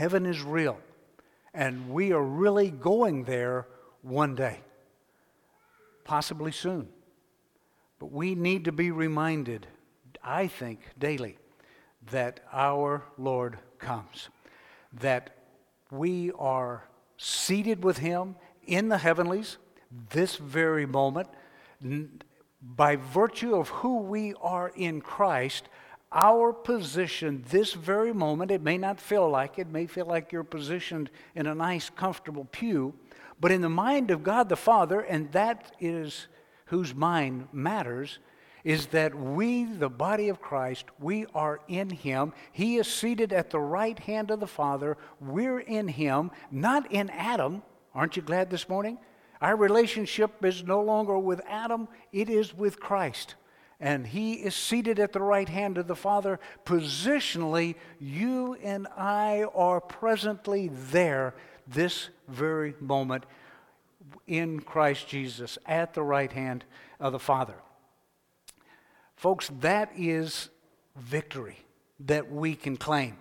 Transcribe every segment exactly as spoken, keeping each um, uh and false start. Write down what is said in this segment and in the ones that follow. heaven is real, and we are really going there one day, possibly soon. But we need to be reminded, I think, daily, that our Lord comes, that we are seated with Him in the heavenlies this very moment. By virtue of who we are in Christ, our position this very moment, it may not feel like it, may feel like you're positioned in a nice, comfortable pew, but in the mind of God the Father, and that is whose mind matters, is that we, the body of Christ, we are in Him. He is seated at the right hand of the Father. We're in Him, not in Adam. Aren't you glad this morning? Our relationship is no longer with Adam. It is with Christ. And He is seated at the right hand of the Father. Positionally, you and I are presently there this very moment in Christ Jesus at the right hand of the Father. Folks, that is victory that we can claim.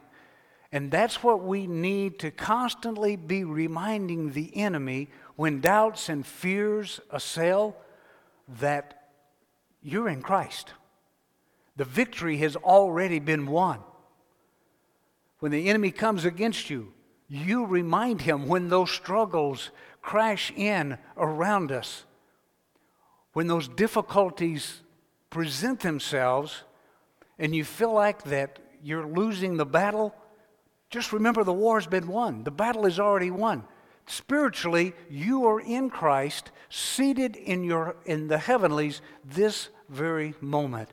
And that's what we need to constantly be reminding the enemy when doubts and fears assail, that you're in Christ. The victory has already been won. When the enemy comes against you, you remind him when those struggles crash in around us, when those difficulties present themselves and you feel like that you're losing the battle, just remember the war's been won. The battle is already won. Spiritually, you are in Christ, seated in your in the heavenlies this very moment.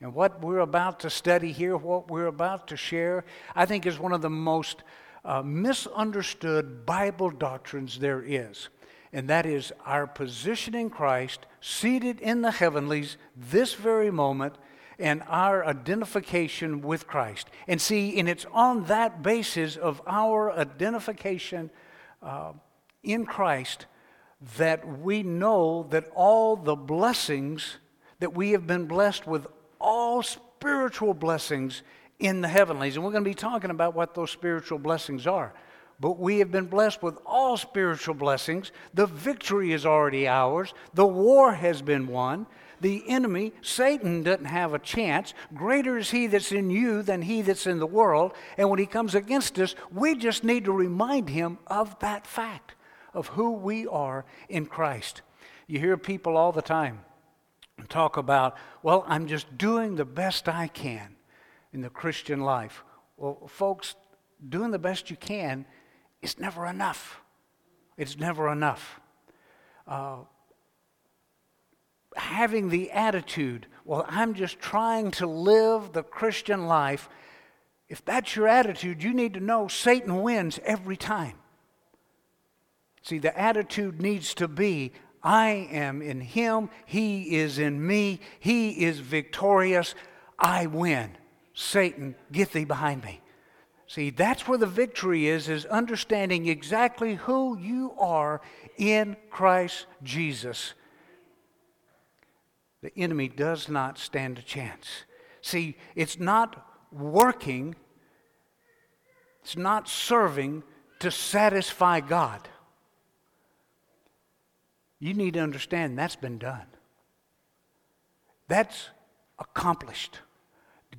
And what we're about to study here, what we're about to share, I think is one of the most uh, misunderstood Bible doctrines there is. And that is our position in Christ, seated in the heavenlies this very moment, and our identification with Christ. And see, and it's on that basis of our identification uh, in Christ that we know that all the blessings, that we have been blessed with all spiritual blessings in the heavenlies. And we're going to be talking about what those spiritual blessings are. But we have been blessed with all spiritual blessings. The victory is already ours. The war has been won. The enemy, Satan, doesn't have a chance. Greater is he that's in you than he that's in the world. And when he comes against us, we just need to remind him of that fact, of who we are in Christ. You hear people all the time talk about, well, I'm just doing the best I can in the Christian life. Well, folks, doing the best you can, it's never enough. It's never enough. Uh, having the attitude, well, I'm just trying to live the Christian life. If that's your attitude, you need to know Satan wins every time. See, the attitude needs to be, I am in Him, He is in me, He is victorious, I win. Satan, get thee behind me. See, that's where the victory is, is understanding exactly who you are in Christ Jesus. The enemy does not stand a chance. See, it's not working, it's not serving to satisfy God. You need to understand that's been done. That's accomplished.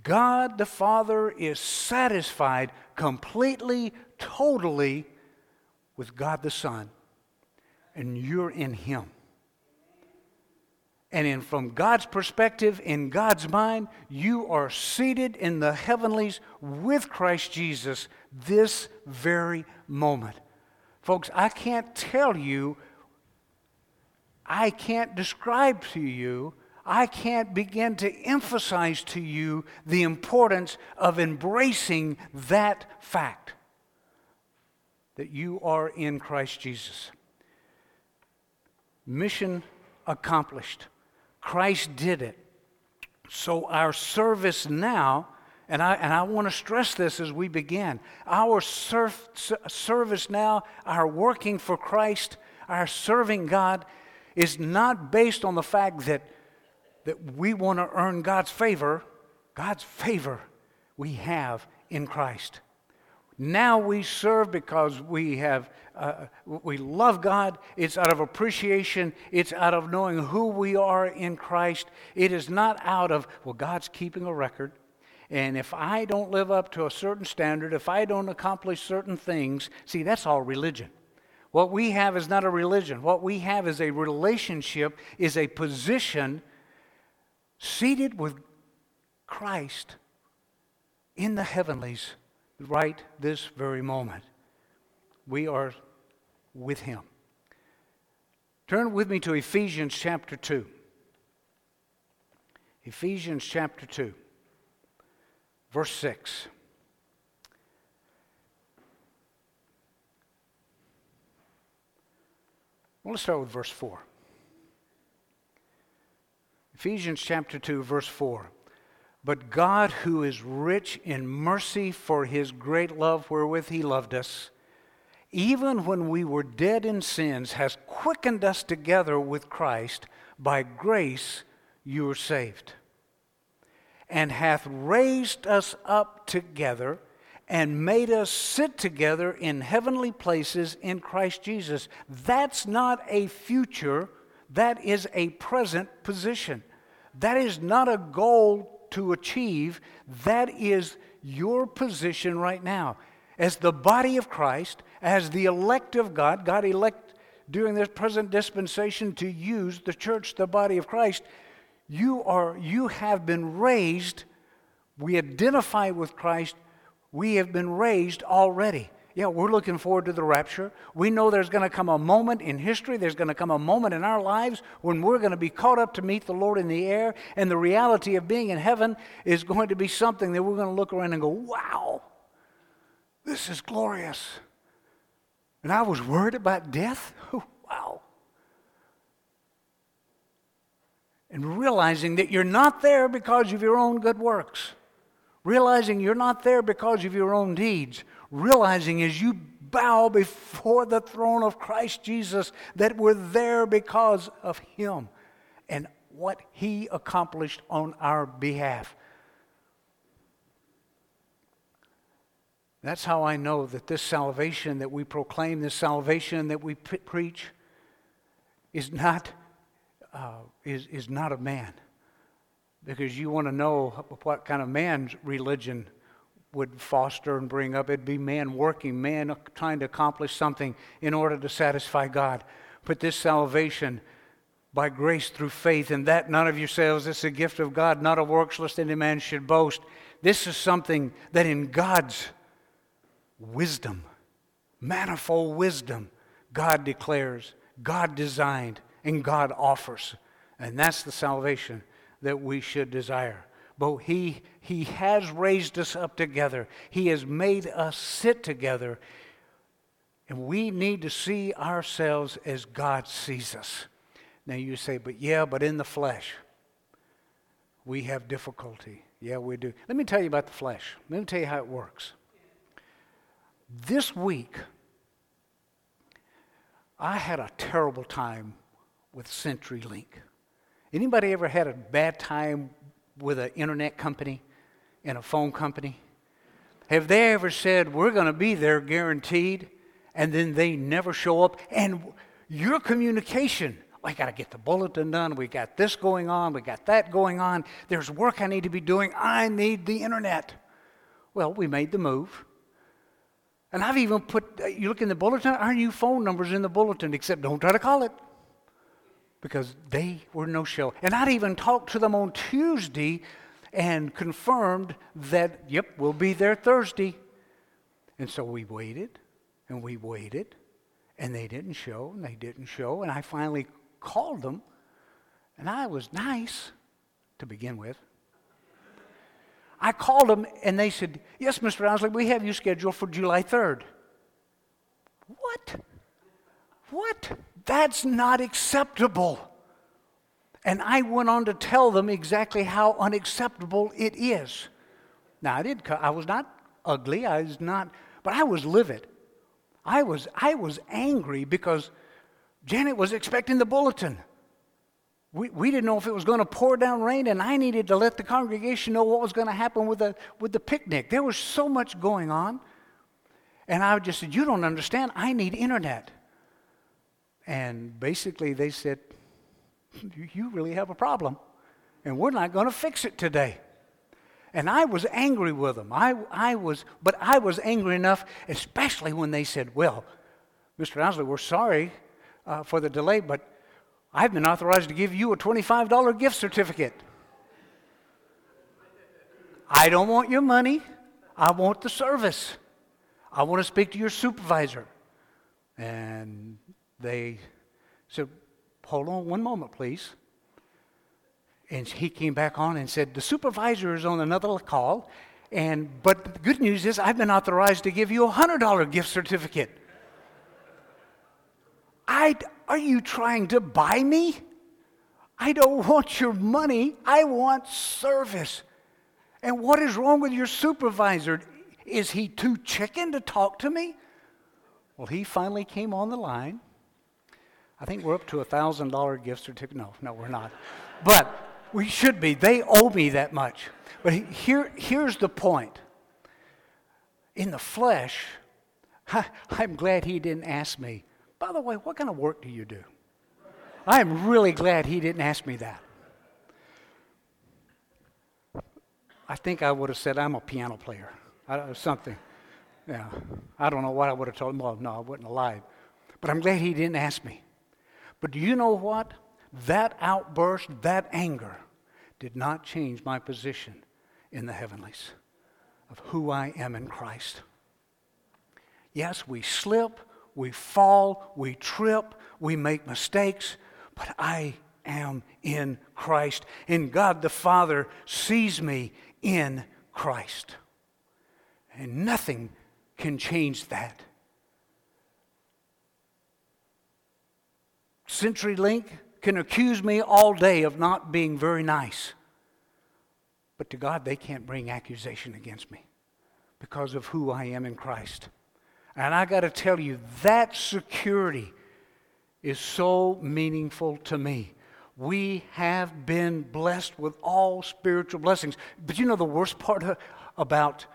God the Father is satisfied completely, totally with God the Son, and you're in Him. And in, from God's perspective, in God's mind, you are seated in the heavenlies with Christ Jesus this very moment. Folks, I can't tell you, I can't describe to you, I can't begin to emphasize to you the importance of embracing that fact, that you are in Christ Jesus. Mission accomplished. Christ did it. So our service now, and I and I want to stress this as we begin, our serf, service now, our working for Christ, our serving God, is not based on the fact that that we want to earn God's favor. God's favor we have in Christ. Now we serve because we have, uh, we love God. It's out of appreciation. It's out of knowing who we are in Christ. It is not out of, well, God's keeping a record. And if I don't live up to a certain standard, if I don't accomplish certain things, see, that's all religion. What we have is not a religion. What we have is a relationship, is a position seated with Christ in the heavenlies right this very moment. We are with Him. Turn with me to Ephesians chapter two. Ephesians chapter two. Verse six. Well, let's start with verse four. Ephesians chapter two, verse four. But God, who is rich in mercy for His great love wherewith He loved us, even when we were dead in sins, has quickened us together with Christ. By grace you are saved. And hath raised us up together, and made us sit together in heavenly places in Christ Jesus. That's not a future, that is a present position. That is not a goal to achieve, that is your position right now. As the body of Christ, as the elect of God, God elect during this present dispensation to use the church, the body of Christ, You are, you have been raised. We identify with Christ. We have been raised already. Yeah, we're looking forward to the rapture. We know there's going to come a moment in history. There's going to come a moment in our lives when we're going to be caught up to meet the Lord in the air. And the reality of being in heaven is going to be something that we're going to look around and go, wow, this is glorious. And I was worried about death. Wow. And realizing that you're not there because of your own good works. Realizing you're not there because of your own deeds. Realizing as you bow before the throne of Christ Jesus that we're there because of Him and what He accomplished on our behalf. That's how I know that this salvation that we proclaim, this salvation that we pre- preach is not... Uh, is, is not of man, because you want to know what kind of man's religion would foster and bring up. It'd be man working, man trying to accomplish something in order to satisfy God. But this salvation by grace through faith, and that none of yourselves, it's a gift of God, not of works, lest any man should boast. This is something that in God's wisdom, manifold wisdom, God declares, God designed, and God offers. And that's the salvation that we should desire. But He He has raised us up together. He has made us sit together. And we need to see ourselves as God sees us. Now you say, but yeah, but in the flesh, we have difficulty. Yeah, we do. Let me tell you about the flesh. Let me tell you how it works. This week, I had a terrible time with CenturyLink. Anybody ever had a bad time with an internet company and a phone company? Have they ever said, we're going to be there guaranteed, and then they never show up? And your communication, I got to get the bulletin done, we got this going on, we got that going on, there's work I need to be doing, I need the internet. Well, we made the move. And I've even put, you look in the bulletin, our new phone number's in the bulletin, except don't try to call it, because they were no show. And I'd even talked to them on Tuesday and confirmed that, yep, we'll be there Thursday. And so we waited, and we waited, and they didn't show, and they didn't show, and I finally called them, and I was nice to begin with. I called them, and they said, yes, Mister Owsley, we have you scheduled for July third. What? What? That's not acceptable. And I went on to tell them exactly how unacceptable it is. Now, I did. I was not ugly. I was not, but I was livid. I was. I was angry because Janet was expecting the bulletin. We we didn't know if it was going to pour down rain, and I needed to let the congregation know what was going to happen with the with the picnic. There was so much going on. And I just said, you don't understand. I need internet. And basically they said, you really have a problem, and we're not going to fix it today. And I was angry with them. I, I was, but I was angry enough, especially when they said, well, Mister Owsley, we're sorry uh, for the delay, but I've been authorized to give you a twenty-five dollars gift certificate. I don't want your money. I want the service. I want to speak to your supervisor. And they said, hold on one moment, please. And he came back on and said, the supervisor is on another call, and but the good news is I've been authorized to give you a one hundred dollars gift certificate. I, are you trying to buy me? I don't want your money. I want service. And what is wrong with your supervisor? Is he too chicken to talk to me? Well, he finally came on the line. I think we're up to a one thousand dollars gift certificate. No, no, we're not. But we should be. They owe me that much. But here, here's the point. In the flesh, I, I'm glad he didn't ask me, by the way, what kind of work do you do? I am really glad he didn't ask me that. I think I would have said, I'm a piano player or something. Yeah, I don't know what I would have told him. Well, no, I wouldn't have lied. But I'm glad he didn't ask me. But do you know what? That outburst, that anger, did not change my position in the heavenlies of who I am in Christ. Yes, we slip, we fall, we trip, we make mistakes, but I am in Christ, and God the Father sees me in Christ. And nothing can change that. CenturyLink can accuse me all day of not being very nice, but to God they can't bring accusation against me because of who I am in Christ. And I got to tell you, that security is so meaningful to me. We have been blessed with all spiritual blessings. But you know the worst part about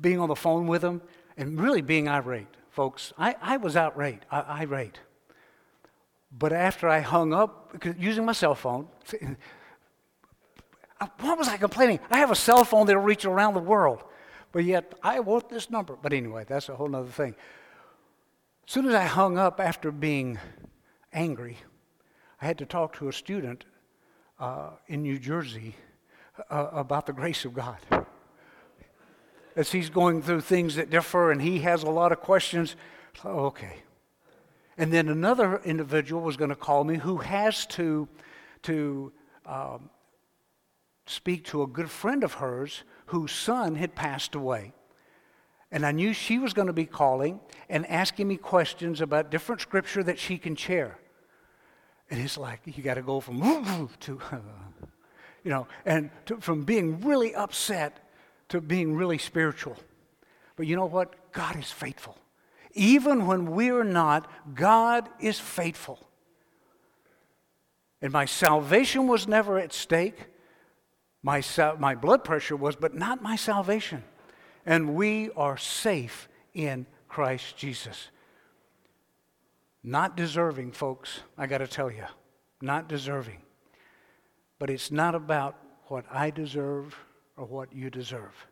being on the phone with them and really being irate, folks? I, I was outrate, irate. But after I hung up, using my cell phone, what was I complaining? I have a cell phone that'll reach around the world, but yet I want this number. But anyway, that's a whole other thing. As soon as I hung up after being angry, I had to talk to a student uh, in New Jersey uh, about the grace of God. As he's going through things that differ and he has a lot of questions, oh, okay. And then another individual was going to call me who has to, to um, speak to a good friend of hers whose son had passed away. And I knew she was going to be calling and asking me questions about different scripture that she can share. And it's like, you got to go from to, you know, and to, from being really upset to being really spiritual. But you know what? God is faithful. Even when we're not, God is faithful. And my salvation was never at stake. My, sal- my blood pressure was, but not my salvation. And we are safe in Christ Jesus. Not deserving, folks, I got to tell you. Not deserving. But it's not about what I deserve or what you deserve.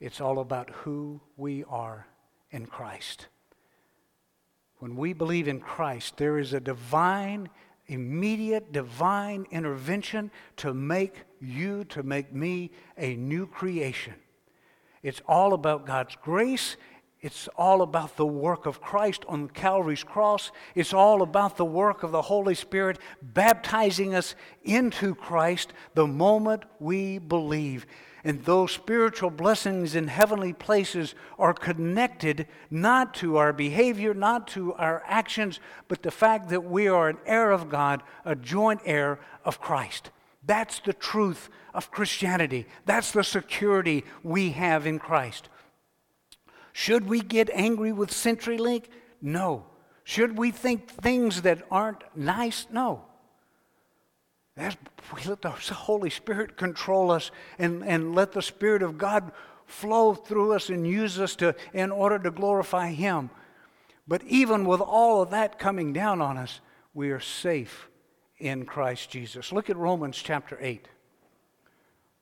It's all about who we are in Christ. When we believe in Christ, there is a divine, immediate divine intervention to make you, to make me a new creation. It's all about God's grace. It's all about the work of Christ on Calvary's cross. It's all about the work of the Holy Spirit baptizing us into Christ the moment we believe. And those spiritual blessings in heavenly places are connected not to our behavior, not to our actions, but the fact that we are an heir of God, a joint heir of Christ. That's the truth of Christianity. That's the security we have in Christ. Should we get angry with CenturyLink? No. Should we think things that aren't nice? No. That's, we let the Holy Spirit control us and, and let the Spirit of God flow through us and use us to, in order to glorify Him. But even with all of that coming down on us, we are safe in Christ Jesus. Look at Romans chapter eight.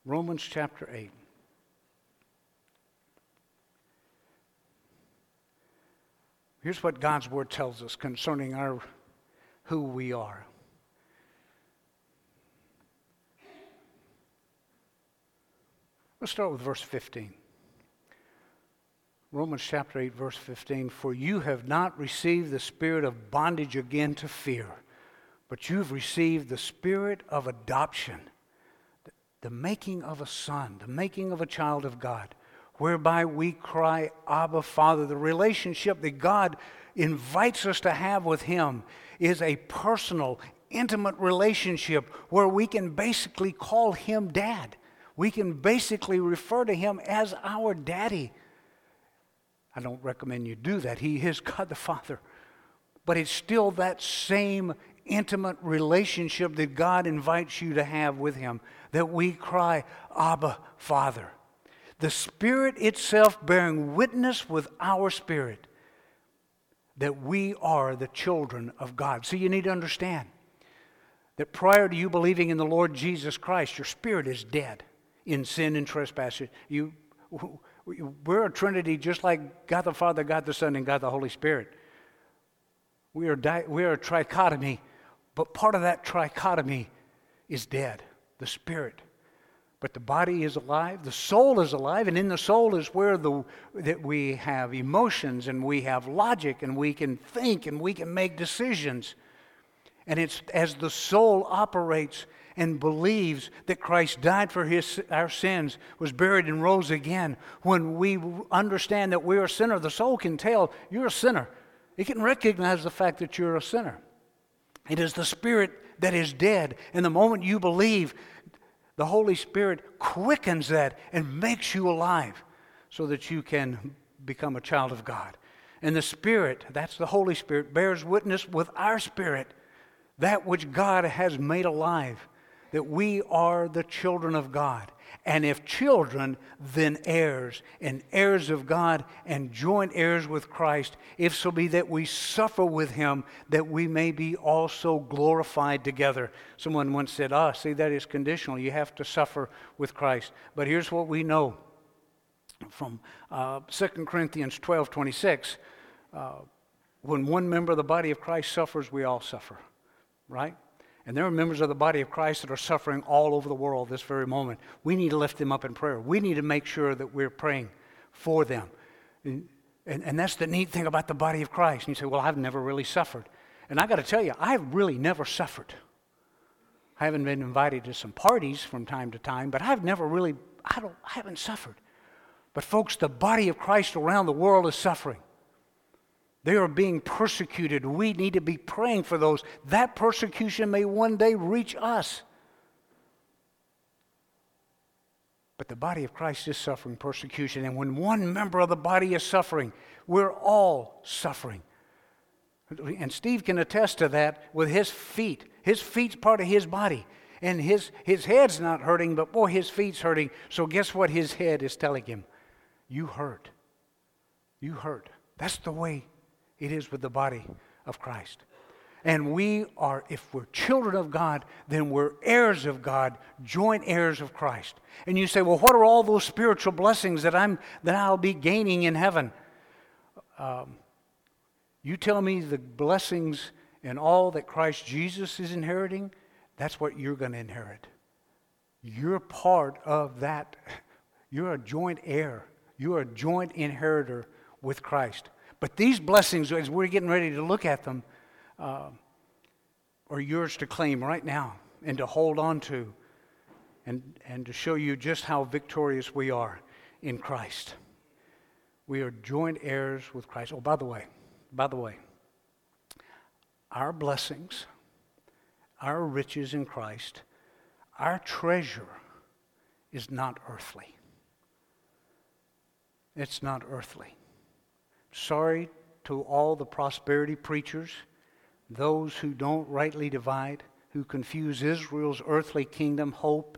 Romans chapter eight. Here's what God's Word tells us concerning our who we are. Let's start with verse fifteen. Romans chapter eight, verse fifteen. For you have not received the spirit of bondage again to fear, but you've received the spirit of adoption, the making of a son, the making of a child of God, whereby we cry, Abba, Father. The relationship that God invites us to have with Him is a personal, intimate relationship where we can basically call Him Dad. We can basically refer to Him as our Daddy. I don't recommend you do that. He is God the Father. But it's still that same intimate relationship that God invites you to have with Him, that we cry, Abba, Father. The Spirit itself bearing witness with our spirit that we are the children of God. See, you need to understand that prior to you believing in the Lord Jesus Christ, your spirit is dead in sin and trespasses. You, we're a Trinity just like God the Father, God the Son, and God the Holy Spirit. We are, di- we are a trichotomy, but part of that trichotomy is dead, the spirit. But the body is alive, the soul is alive, and in the soul is where the that we have emotions and we have logic and we can think and we can make decisions. And it's as the soul operates and believes that Christ died for his our sins, was buried and rose again. When we understand that we are a sinner, the soul can tell you're a sinner. It can recognize the fact that you're a sinner. It is the spirit that is dead. And the moment you believe, the Holy Spirit quickens that and makes you alive so that you can become a child of God. And the Spirit, that's the Holy Spirit, bears witness with our spirit that which God has made alive, that we are the children of God. And if children, then heirs, and heirs of God, and joint heirs with Christ, if so be that we suffer with Him, that we may be also glorified together. Someone once said, ah, see, that is conditional. You have to suffer with Christ. But here's what we know from uh, Second Corinthians twelve twenty-six. Uh, when one member of the body of Christ suffers, we all suffer, right? And there are members of the body of Christ that are suffering all over the world this very moment. We need to lift them up in prayer. We need to make sure that we're praying for them. And, and, and that's the neat thing about the body of Christ. And you say, well, I've never really suffered. And I got to tell you, I've really never suffered. I haven't been invited to some parties from time to time, but I've never really, I don't, I haven't suffered. But folks, the body of Christ around the world is suffering. They are being persecuted. We need to be praying for those. That persecution may one day reach us. But the body of Christ is suffering persecution. And when one member of the body is suffering, we're all suffering. And Steve can attest to that with his feet. His feet's part of his body. And his, his head's not hurting, but boy, his feet's hurting. So guess what his head is telling him? You hurt. You hurt. That's the way it is with the body of Christ. And we are, if we're children of God, then we're heirs of God, joint heirs of Christ. And you say, well, what are all those spiritual blessings that I'm that I'll be gaining in heaven? Um, you tell me the blessings and all that Christ Jesus is inheriting, that's what you're going to inherit. You're part of that. You're a joint heir. You're a joint inheritor with Christ. But these blessings, as we're getting ready to look at them, uh, are yours to claim right now and to hold on to and, and to show you just how victorious we are in Christ. We are joint heirs with Christ. Oh, by the way, by the way, our blessings, our riches in Christ, our treasure is not earthly. It's not earthly. Sorry to all the prosperity preachers, those who don't rightly divide, who confuse Israel's earthly kingdom, hope,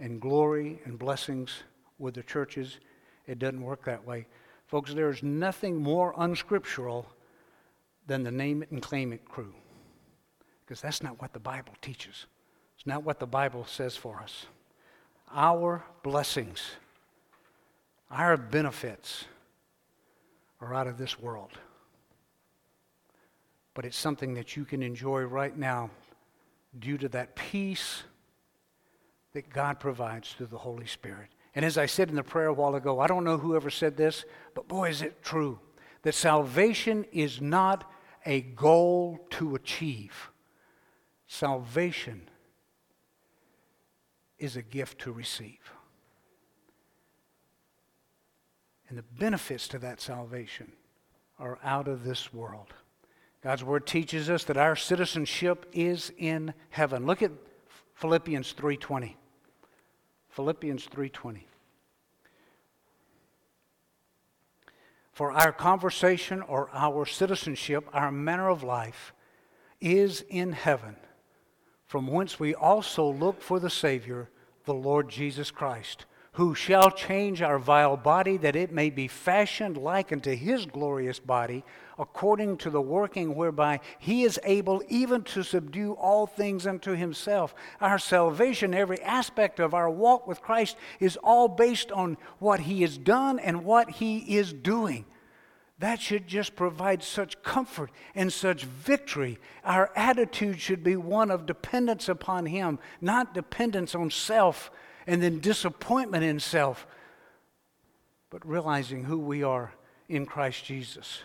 and glory and blessings with the church's It doesn't work that way. Folks, there's nothing more unscriptural than the name it and claim it crew. Because that's not what the Bible teaches. It's not what the Bible says for us. Our blessings, our benefits are out of this world. But it's something that you can enjoy right now due to that peace that God provides through the Holy Spirit. And as I said in the prayer a while ago, I don't know whoever said this, but boy, is it true, that salvation is not a goal to achieve. Salvation is a gift to receive. And the benefits to that salvation are out of this world. God's Word teaches us that our citizenship is in heaven. Look at Philippians three twenty. Philippians three twenty. For our conversation or our citizenship, our manner of life, is in heaven, from whence we also look for the Savior, the Lord Jesus Christ, who shall change our vile body, that it may be fashioned like unto his glorious body, according to the working whereby he is able even to subdue all things unto himself. Our salvation, every aspect of our walk with Christ, is all based on what he has done and what he is doing. That should just provide such comfort and such victory. Our attitude should be one of dependence upon him, not dependence on self and then disappointment in self, but realizing who we are in Christ Jesus.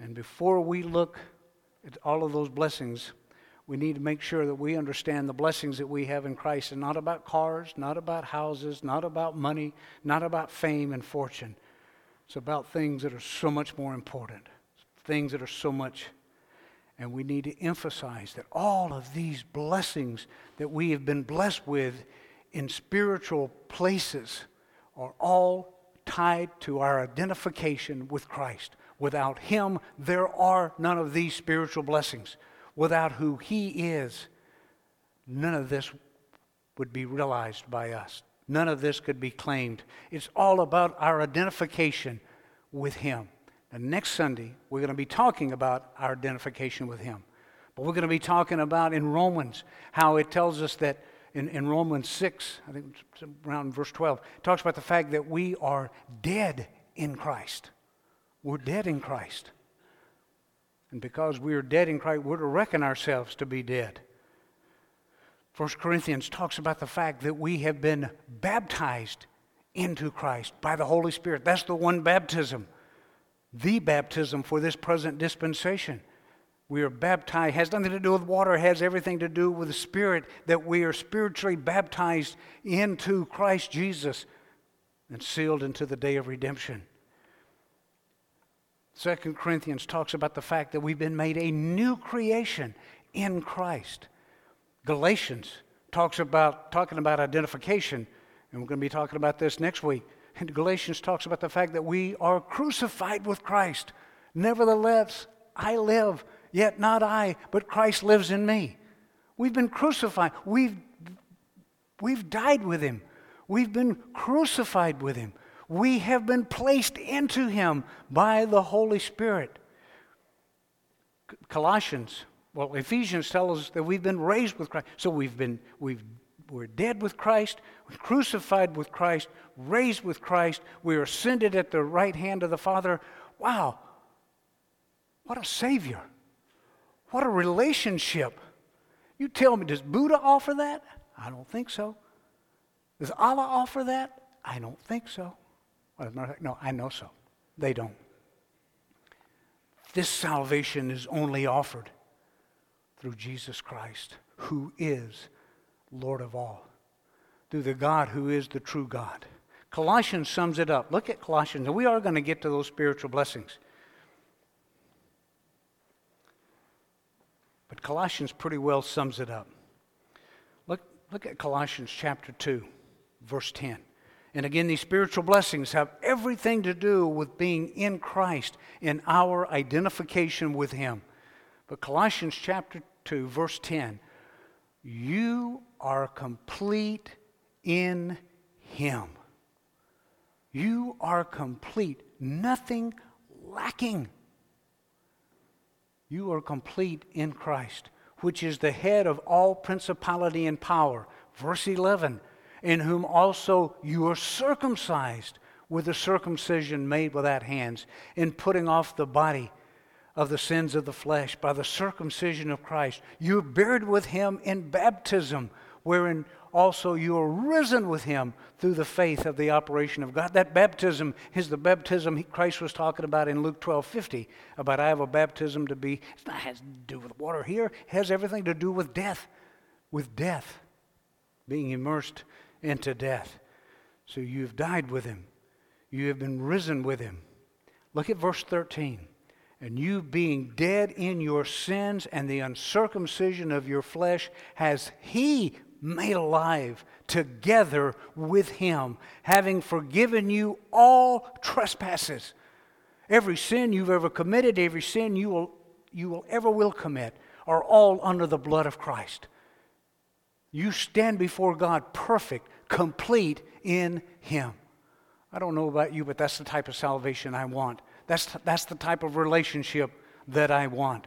And before we look at all of those blessings, we need to make sure that we understand the blessings that we have in Christ are not about cars, not about houses, not about money, not about fame and fortune. It's about things that are so much more important, things that are so much. And we need to emphasize that all of these blessings that we have been blessed with in spiritual places are all tied to our identification with Christ. Without him, there are none of these spiritual blessings. Without who he is, none of this would be realized by us. None of this could be claimed. It's all about our identification with him. And next Sunday, we're going to be talking about our identification with him. But we're going to be talking about in Romans how it tells us that in, in Romans six, I think it's around verse twelve, it talks about the fact that we are dead in Christ. We're dead in Christ. And because we are dead in Christ, we're to reckon ourselves to be dead. First Corinthians talks about the fact that we have been baptized into Christ by the Holy Spirit. That's the one baptism. The baptism for this present dispensation. We are baptized. It has nothing to do with water. It has everything to do with the Spirit, that we are spiritually baptized into Christ Jesus and sealed into the day of redemption. Second Corinthians talks about the fact that we've been made a new creation in Christ. Galatians talks about talking about identification, and we're going to be talking about this next week. And Galatians talks about the fact that we are crucified with Christ. Nevertheless, I live, yet not I, but Christ lives in me. We've been crucified. We've, we've died with him. We've been crucified with him. We have been placed into him by the Holy Spirit. Colossians, well, Ephesians tells us that we've been raised with Christ. So we've been, we've We're dead with Christ, we're crucified with Christ, raised with Christ, we are ascended at the right hand of the Father. Wow, what a Savior. What a relationship. You tell me, does Buddha offer that? I don't think so. Does Allah offer that? I don't think so. No, I know so. They don't. This salvation is only offered through Jesus Christ, who is Lord of all, through the God who is the true God. Colossians sums it up. Look at Colossians, and we are going to get to those spiritual blessings. But Colossians pretty well sums it up. Look, look at Colossians chapter two, verse ten. And again, these spiritual blessings have everything to do with being in Christ, in our identification with him. But Colossians chapter two, verse ten, you are complete in him. You are complete, nothing lacking. You are complete in Christ, which is the head of all principality and power. Verse eleven, in whom also you are circumcised with the circumcision made without hands, in putting off the body of the sins of the flesh by the circumcision of Christ. You are buried with him in baptism, wherein also you are risen with him through the faith of the operation of God. That baptism is the baptism Christ was talking about in Luke twelve fifty, about I have a baptism to be. It's not, it has to do with water here. It has everything to do with death, with death, being immersed into death. So you've died with him. You have been risen with him. Look at verse thirteen. And you being dead in your sins and the uncircumcision of your flesh has he made alive together with him, having forgiven you all trespasses. Every sin you've ever committed, every sin you will you will ever will commit are all under the blood of Christ. You stand before God perfect, complete in him. I don't know about you, but that's the type of salvation I want. That's, that's the type of relationship that I want.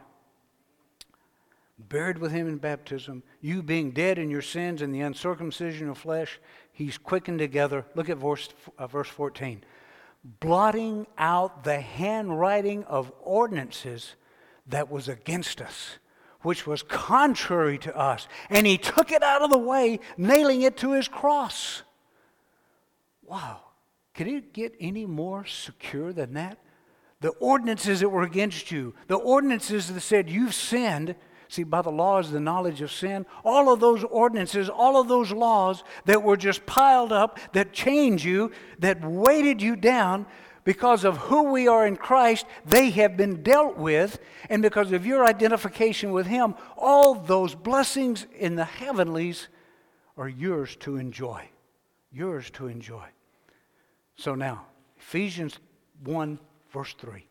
Buried with him in baptism, you being dead in your sins and the uncircumcision of flesh, he's quickened together. Look at verse, uh, verse fourteen. Blotting out the handwriting of ordinances that was against us, which was contrary to us. And he took it out of the way, nailing it to his cross. Wow. Can it get any more secure than that? The ordinances that were against you, the ordinances that said you've sinned, see, by the law is the knowledge of sin, all of those ordinances, all of those laws that were just piled up, that chained you, that weighted you down, because of who we are in Christ, they have been dealt with, and because of your identification with him, all those blessings in the heavenlies are yours to enjoy, yours to enjoy. So now, Ephesians one, verse three.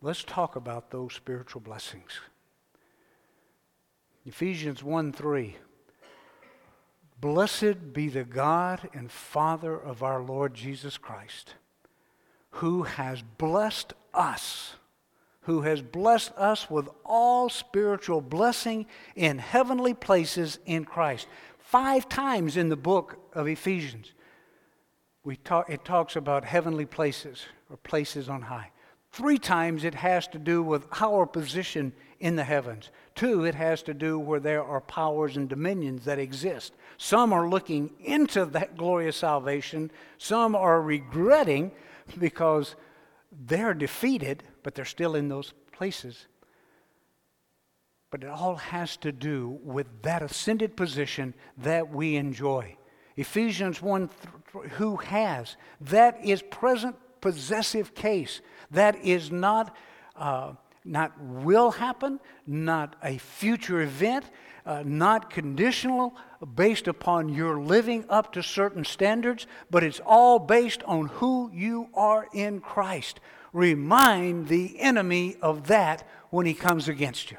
Let's talk about those spiritual blessings. Ephesians one, three. Blessed be the God and Father of our Lord Jesus Christ, who has blessed us, who has blessed us with all spiritual blessing in heavenly places in Christ. Five times in the book of Ephesians. We talk, it talks about heavenly places or places on high. Three times it has to do with our position in the heavens. Two, it has to do where there are powers and dominions that exist. Some are looking into that glorious salvation. Some are regretting because they're defeated, but they're still in those places. But it all has to do with that ascended position that we enjoy. Ephesians one, th- who has, that is present possessive case. That is not uh, not will happen, not a future event, uh, not conditional based upon your living up to certain standards, but it's all based on who you are in Christ. Remind the enemy of that when he comes against you.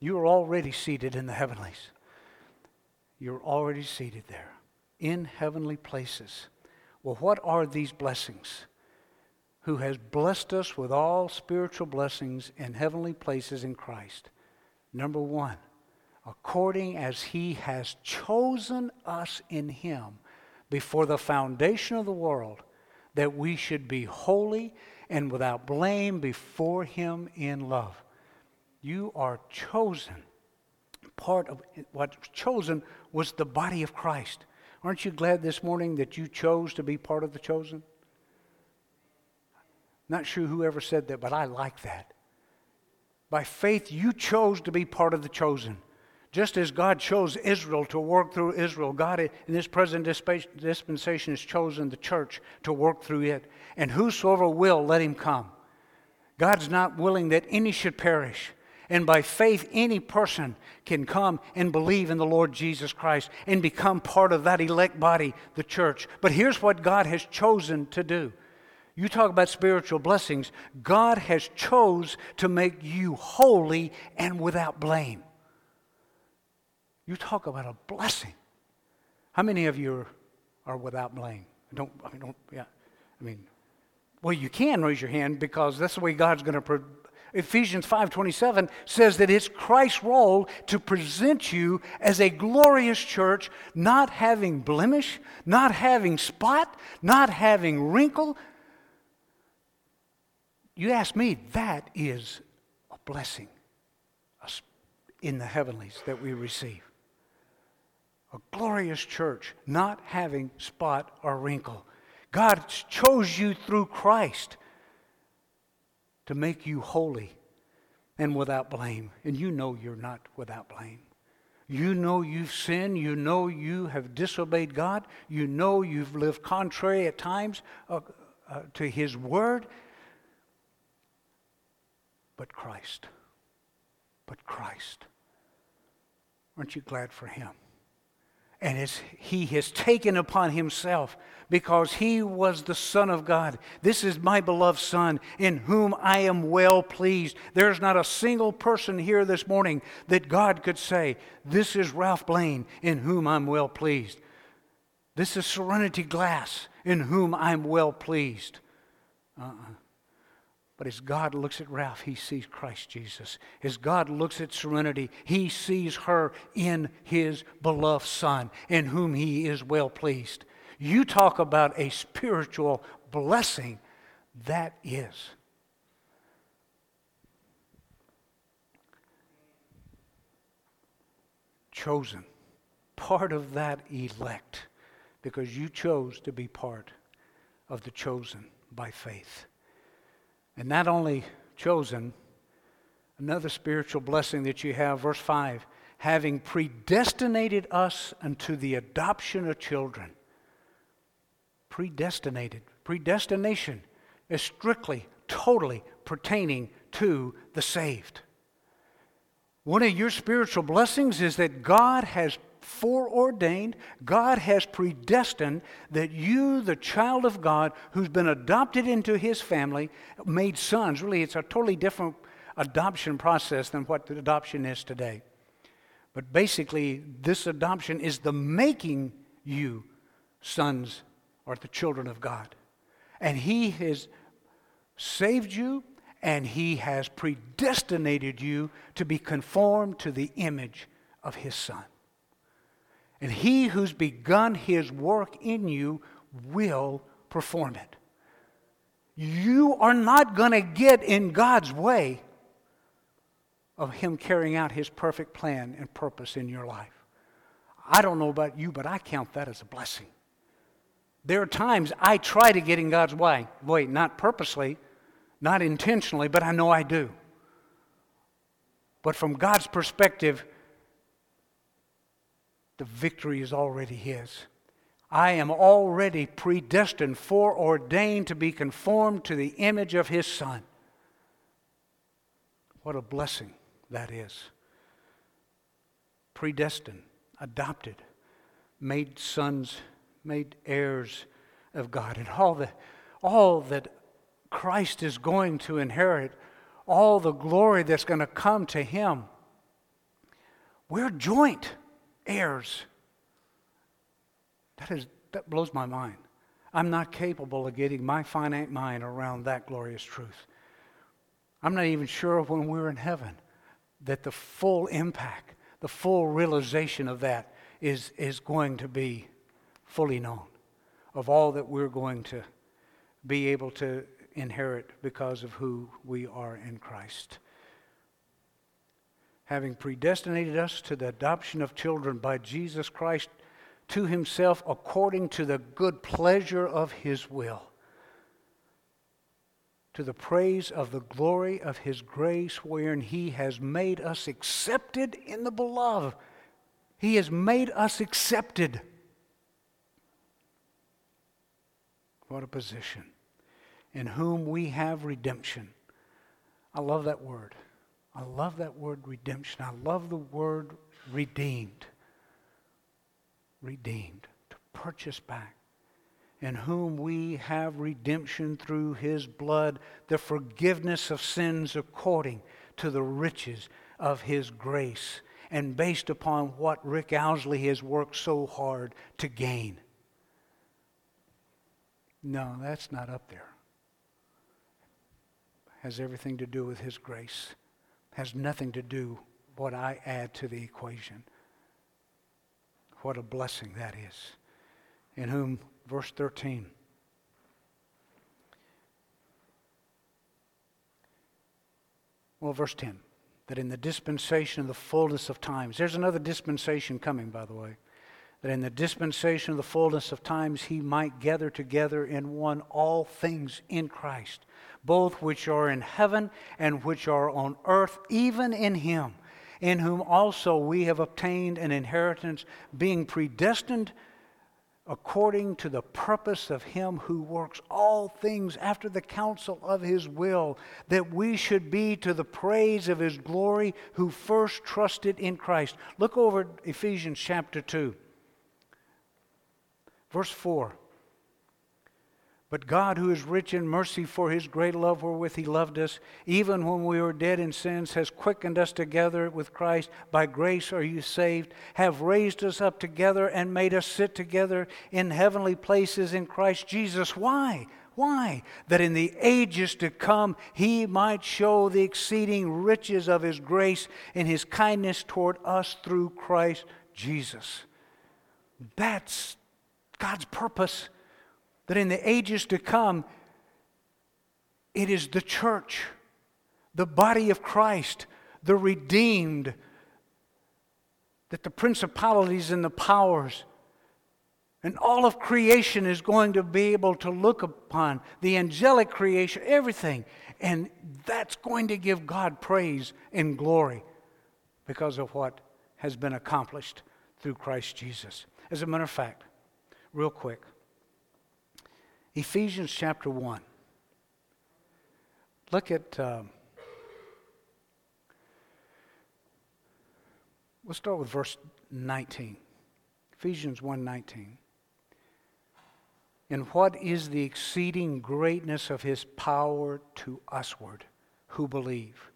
You are already seated in the heavenlies. You're already seated there in heavenly places. Well, what are these blessings? Who has blessed us with all spiritual blessings in heavenly places in Christ. Number one, according as he has chosen us in him before the foundation of the world, that we should be holy and without blame before him in love. You are chosen. Part of what was chosen was the body of Christ. Aren't you glad this morning that you chose to be part of the chosen? Not sure whoever said that, but I like that. By faith, you chose to be part of the chosen. Just as God chose Israel to work through Israel, God in this present dispensation has chosen the church to work through it. And whosoever will, let him come. God's not willing that any should perish. And by faith, any person can come and believe in the Lord Jesus Christ and become part of that elect body, the church. But here's what God has chosen to do. You talk about spiritual blessings. God has chose to make you holy and without blame. You talk about a blessing. How many of you are without blame? Don't, I don't, yeah. I mean, well, you can raise your hand because that's the way God's going to pro- Ephesians five twenty-seven says that it's Christ's role to present you as a glorious church, not having blemish, not having spot, not having wrinkle. You ask me, that is a blessing in the heavenlies that we receive. A glorious church, not having spot or wrinkle. God chose you through Christ to make you holy and without blame. And you know you're not without blame. You know you've sinned. You know you have disobeyed God. You know you've lived contrary at times uh, uh, to His Word. But Christ. But Christ. Aren't you glad for Him? And it's, He has taken upon Himself because He was the Son of God. This is my beloved Son in whom I am well pleased. There's not a single person here this morning that God could say, this is Ralph Blaine in whom I'm well pleased. This is Serenity Glass in whom I'm well pleased. Uh-uh. But as God looks at Ralph, He sees Christ Jesus. As God looks at Serenity, He sees her in His beloved Son, in whom He is well pleased. You talk about a spiritual blessing, that is. Chosen. Part of that elect. Because you chose to be part of the chosen by faith. And not only chosen, another spiritual blessing that you have, verse five, having predestinated us unto the adoption of children. Predestinated. Predestination is strictly, totally pertaining to the saved. One of your spiritual blessings is that God has foreordained, God has predestined that you, the child of God, who's been adopted into His family, made sons. Really, it's a totally different adoption process than what the adoption is today. But basically, this adoption is the making you sons or the children of God. And He has saved you, and He has predestinated you to be conformed to the image of His Son. And He who's begun His work in you will perform it. You are not going to get in God's way of Him carrying out His perfect plan and purpose in your life. I don't know about you, but I count that as a blessing. There are times I try to get in God's way, wait, not purposely, not intentionally, but I know I do. But from God's perspective, the victory is already His. I am already predestined, foreordained to be conformed to the image of His Son. What a blessing that is. Predestined, adopted, made sons, made heirs of God. And all the, all that Christ is going to inherit, all the glory that's going to come to Him, we're joint heirs. That is that blows my mind. I'm not capable of getting my finite mind around that glorious truth. I'm not even sure when we're in heaven that the full impact, the full realization of that is, is going to be fully known of all that we're going to be able to inherit because of who we are in Christ. Having predestinated us to the adoption of children by Jesus Christ to Himself according to the good pleasure of His will, to the praise of the glory of His grace, wherein He has made us accepted in the beloved. He has made us accepted. What a position. In whom we have redemption. I love that word. I love that word redemption. I love the word redeemed. Redeemed. To purchase back. In whom we have redemption through His blood, the forgiveness of sins according to the riches of His grace. And based upon what Rick Owsley has worked so hard to gain. No, that's not up there. Has everything to do with His grace. Has nothing to do what I add to the equation. What a blessing that is. In whom, verse thirteen, well, verse ten, that in the dispensation of the fullness of times, there's another dispensation coming, by the way, that in the dispensation of the fullness of times He might gather together in one all things in Christ, both which are in heaven and which are on earth, even in Him, in whom also we have obtained an inheritance, being predestined according to the purpose of Him who works all things after the counsel of His will, that we should be to the praise of His glory who first trusted in Christ. Look over at Ephesians chapter two, verse four. But God, who is rich in mercy for His great love wherewith He loved us, even when we were dead in sins, has quickened us together with Christ. By grace are you saved, have raised us up together and made us sit together in heavenly places in Christ Jesus. Why? Why? That in the ages to come He might show the exceeding riches of His grace and His kindness toward us through Christ Jesus. That's God's purpose. That in the ages to come, it is the church, the body of Christ, the redeemed, that the principalities and the powers and all of creation is going to be able to look upon, the angelic creation, everything. And that's going to give God praise and glory because of what has been accomplished through Christ Jesus. As a matter of fact, real quick, Ephesians chapter one. Look at, um, we'll start with verse nineteen. Ephesians one nineteen. And what is the exceeding greatness of His power to usward, who believe,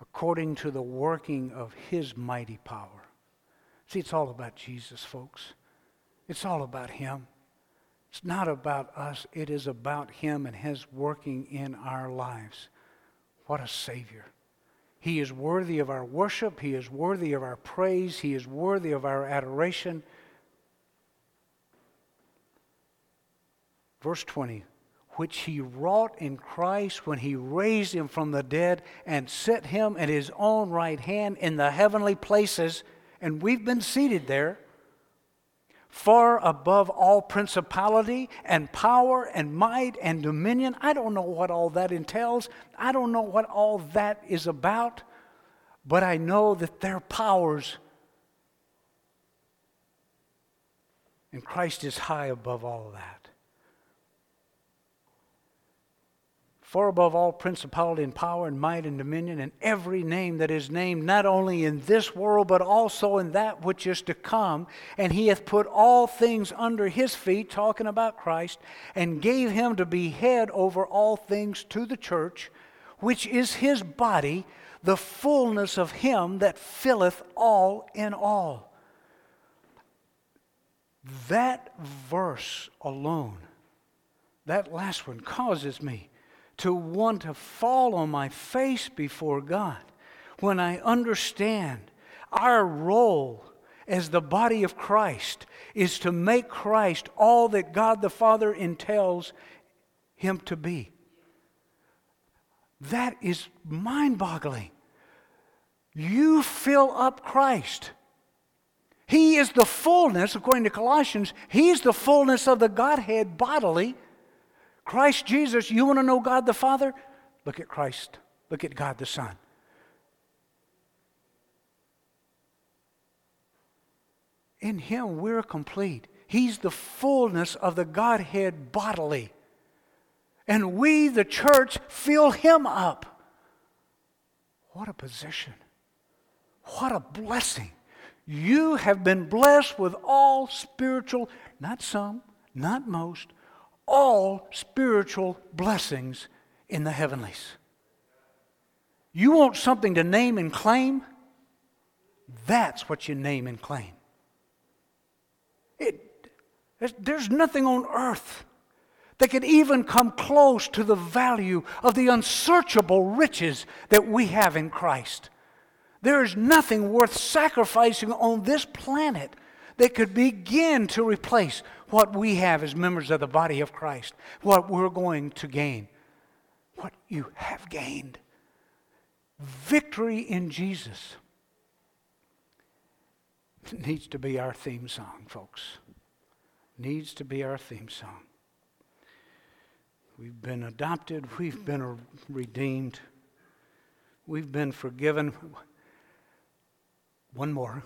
according to the working of His mighty power. See, it's all about Jesus, folks. It's all about Him. It's not about us. It is about Him and His working in our lives. What a Savior. He is worthy of our worship. He is worthy of our praise. He is worthy of our adoration. Verse twenty, which He wrought in Christ when He raised Him from the dead and set Him at His own right hand in the heavenly places, and we've been seated there, far above all principality and power and might and dominion. I don't know what all that entails. I don't know what all that is about. But I know that their powers, and Christ is high above all of that. Far above all principality and power and might and dominion and every name that is named, not only in this world but also in that which is to come. And He hath put all things under His feet, talking about Christ, and gave Him to be head over all things to the church, which is His body, the fullness of Him that filleth all in all. That verse alone, that last one, causes me to want to fall on my face before God when I understand our role as the body of Christ is to make Christ all that God the Father entails Him to be. That is mind-boggling. You fill up Christ. He is the fullness, according to Colossians, He's the fullness of the Godhead bodily. Christ Jesus, you want to know God the Father? Look at Christ. Look at God the Son. In Him we're complete. He's the fullness of the Godhead bodily. And we, the church, fill Him up. What a position. What a blessing. You have been blessed with all spiritual, not some, not most, all spiritual blessings in the heavenlies. You want something to name and claim? That's what you name and claim. It, there's nothing on earth that can even come close to the value of the unsearchable riches that we have in Christ. There is nothing worth sacrificing on this planet that could begin to replace what we have as members of the body of Christ, what we're going to gain, what you have gained. Victory in Jesus. It needs to be our theme song, folks. It needs to be our theme song. We've been adopted. We've been redeemed. We've been forgiven. One more,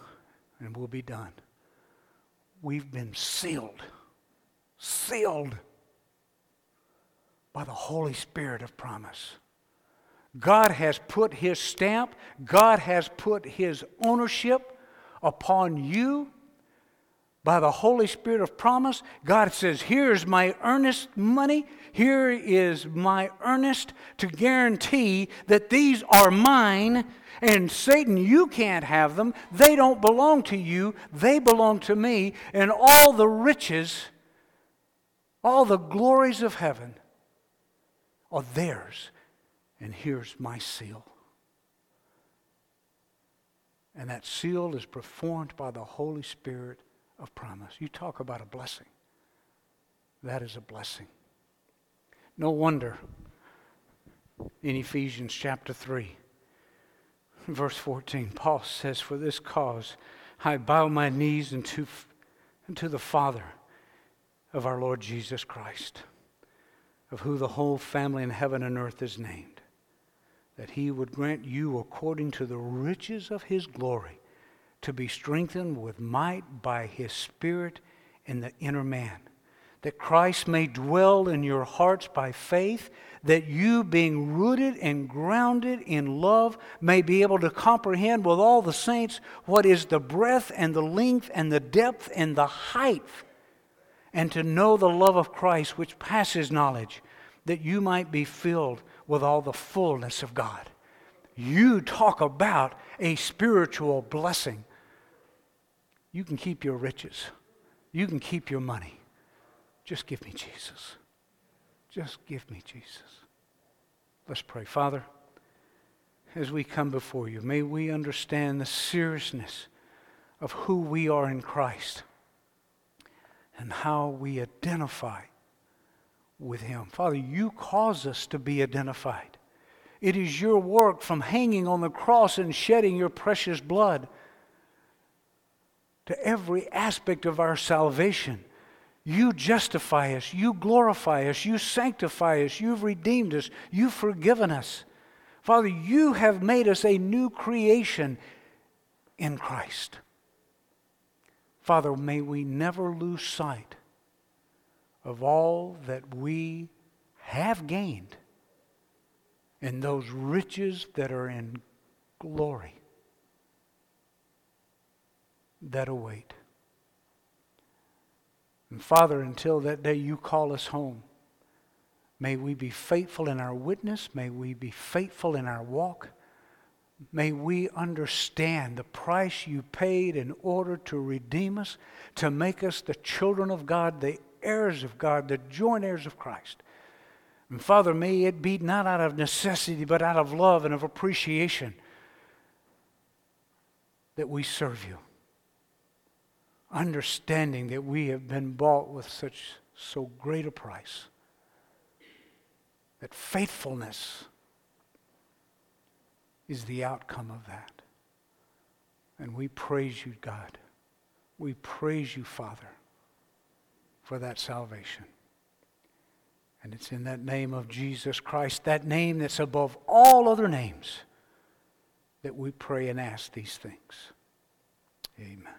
and we'll be done. We've been sealed, sealed by the Holy Spirit of promise. God has put His stamp, God has put His ownership upon you by the Holy Spirit of promise. God says, here's my earnest money, here is my earnest to guarantee that these are mine, and Satan, you can't have them. They don't belong to you, they belong to me, and all the riches, all the glories of heaven are theirs. And here's my seal. And that seal is performed by the Holy Spirit of promise. You talk about a blessing. That is a blessing. No wonder in Ephesians chapter three, verse fourteen, Paul says, "For this cause I bow my knees unto, unto the Father of our Lord Jesus Christ, of who the whole family in heaven and earth is named, that He would grant you according to the riches of His glory to be strengthened with might by His Spirit in the inner man, that Christ may dwell in your hearts by faith, that you, being rooted and grounded in love, may be able to comprehend with all the saints what is the breadth and the length and the depth and the height, and to know the love of Christ which passes knowledge, that you might be filled with all the fullness of God." You talk about a spiritual blessing. You can keep your riches. You can keep your money. Just give me Jesus. Just give me Jesus. Let's pray. Father, as we come before you, may we understand the seriousness of who we are in Christ and how we identify with Him. Father, you cause us to be identified. It is your work from hanging on the cross and shedding your precious blood to every aspect of our salvation. You justify us. You glorify us. You sanctify us. You've redeemed us. You've forgiven us. Father, you have made us a new creation in Christ. Father, may we never lose sight of all that we have gained and those riches that are in glory that await. And Father, until that day you call us home, may we be faithful in our witness, may we be faithful in our walk. May we understand the price you paid in order to redeem us, to make us the children of God, the heirs of God, the joint heirs of Christ. And Father, may it be not out of necessity, but out of love and of appreciation that we serve you, understanding that we have been bought with such so great a price, that faithfulness is the outcome of that. And we praise you, God. We praise you, Father, for that salvation. And it's in that name of Jesus Christ, that name that's above all other names, that we pray and ask these things. Amen.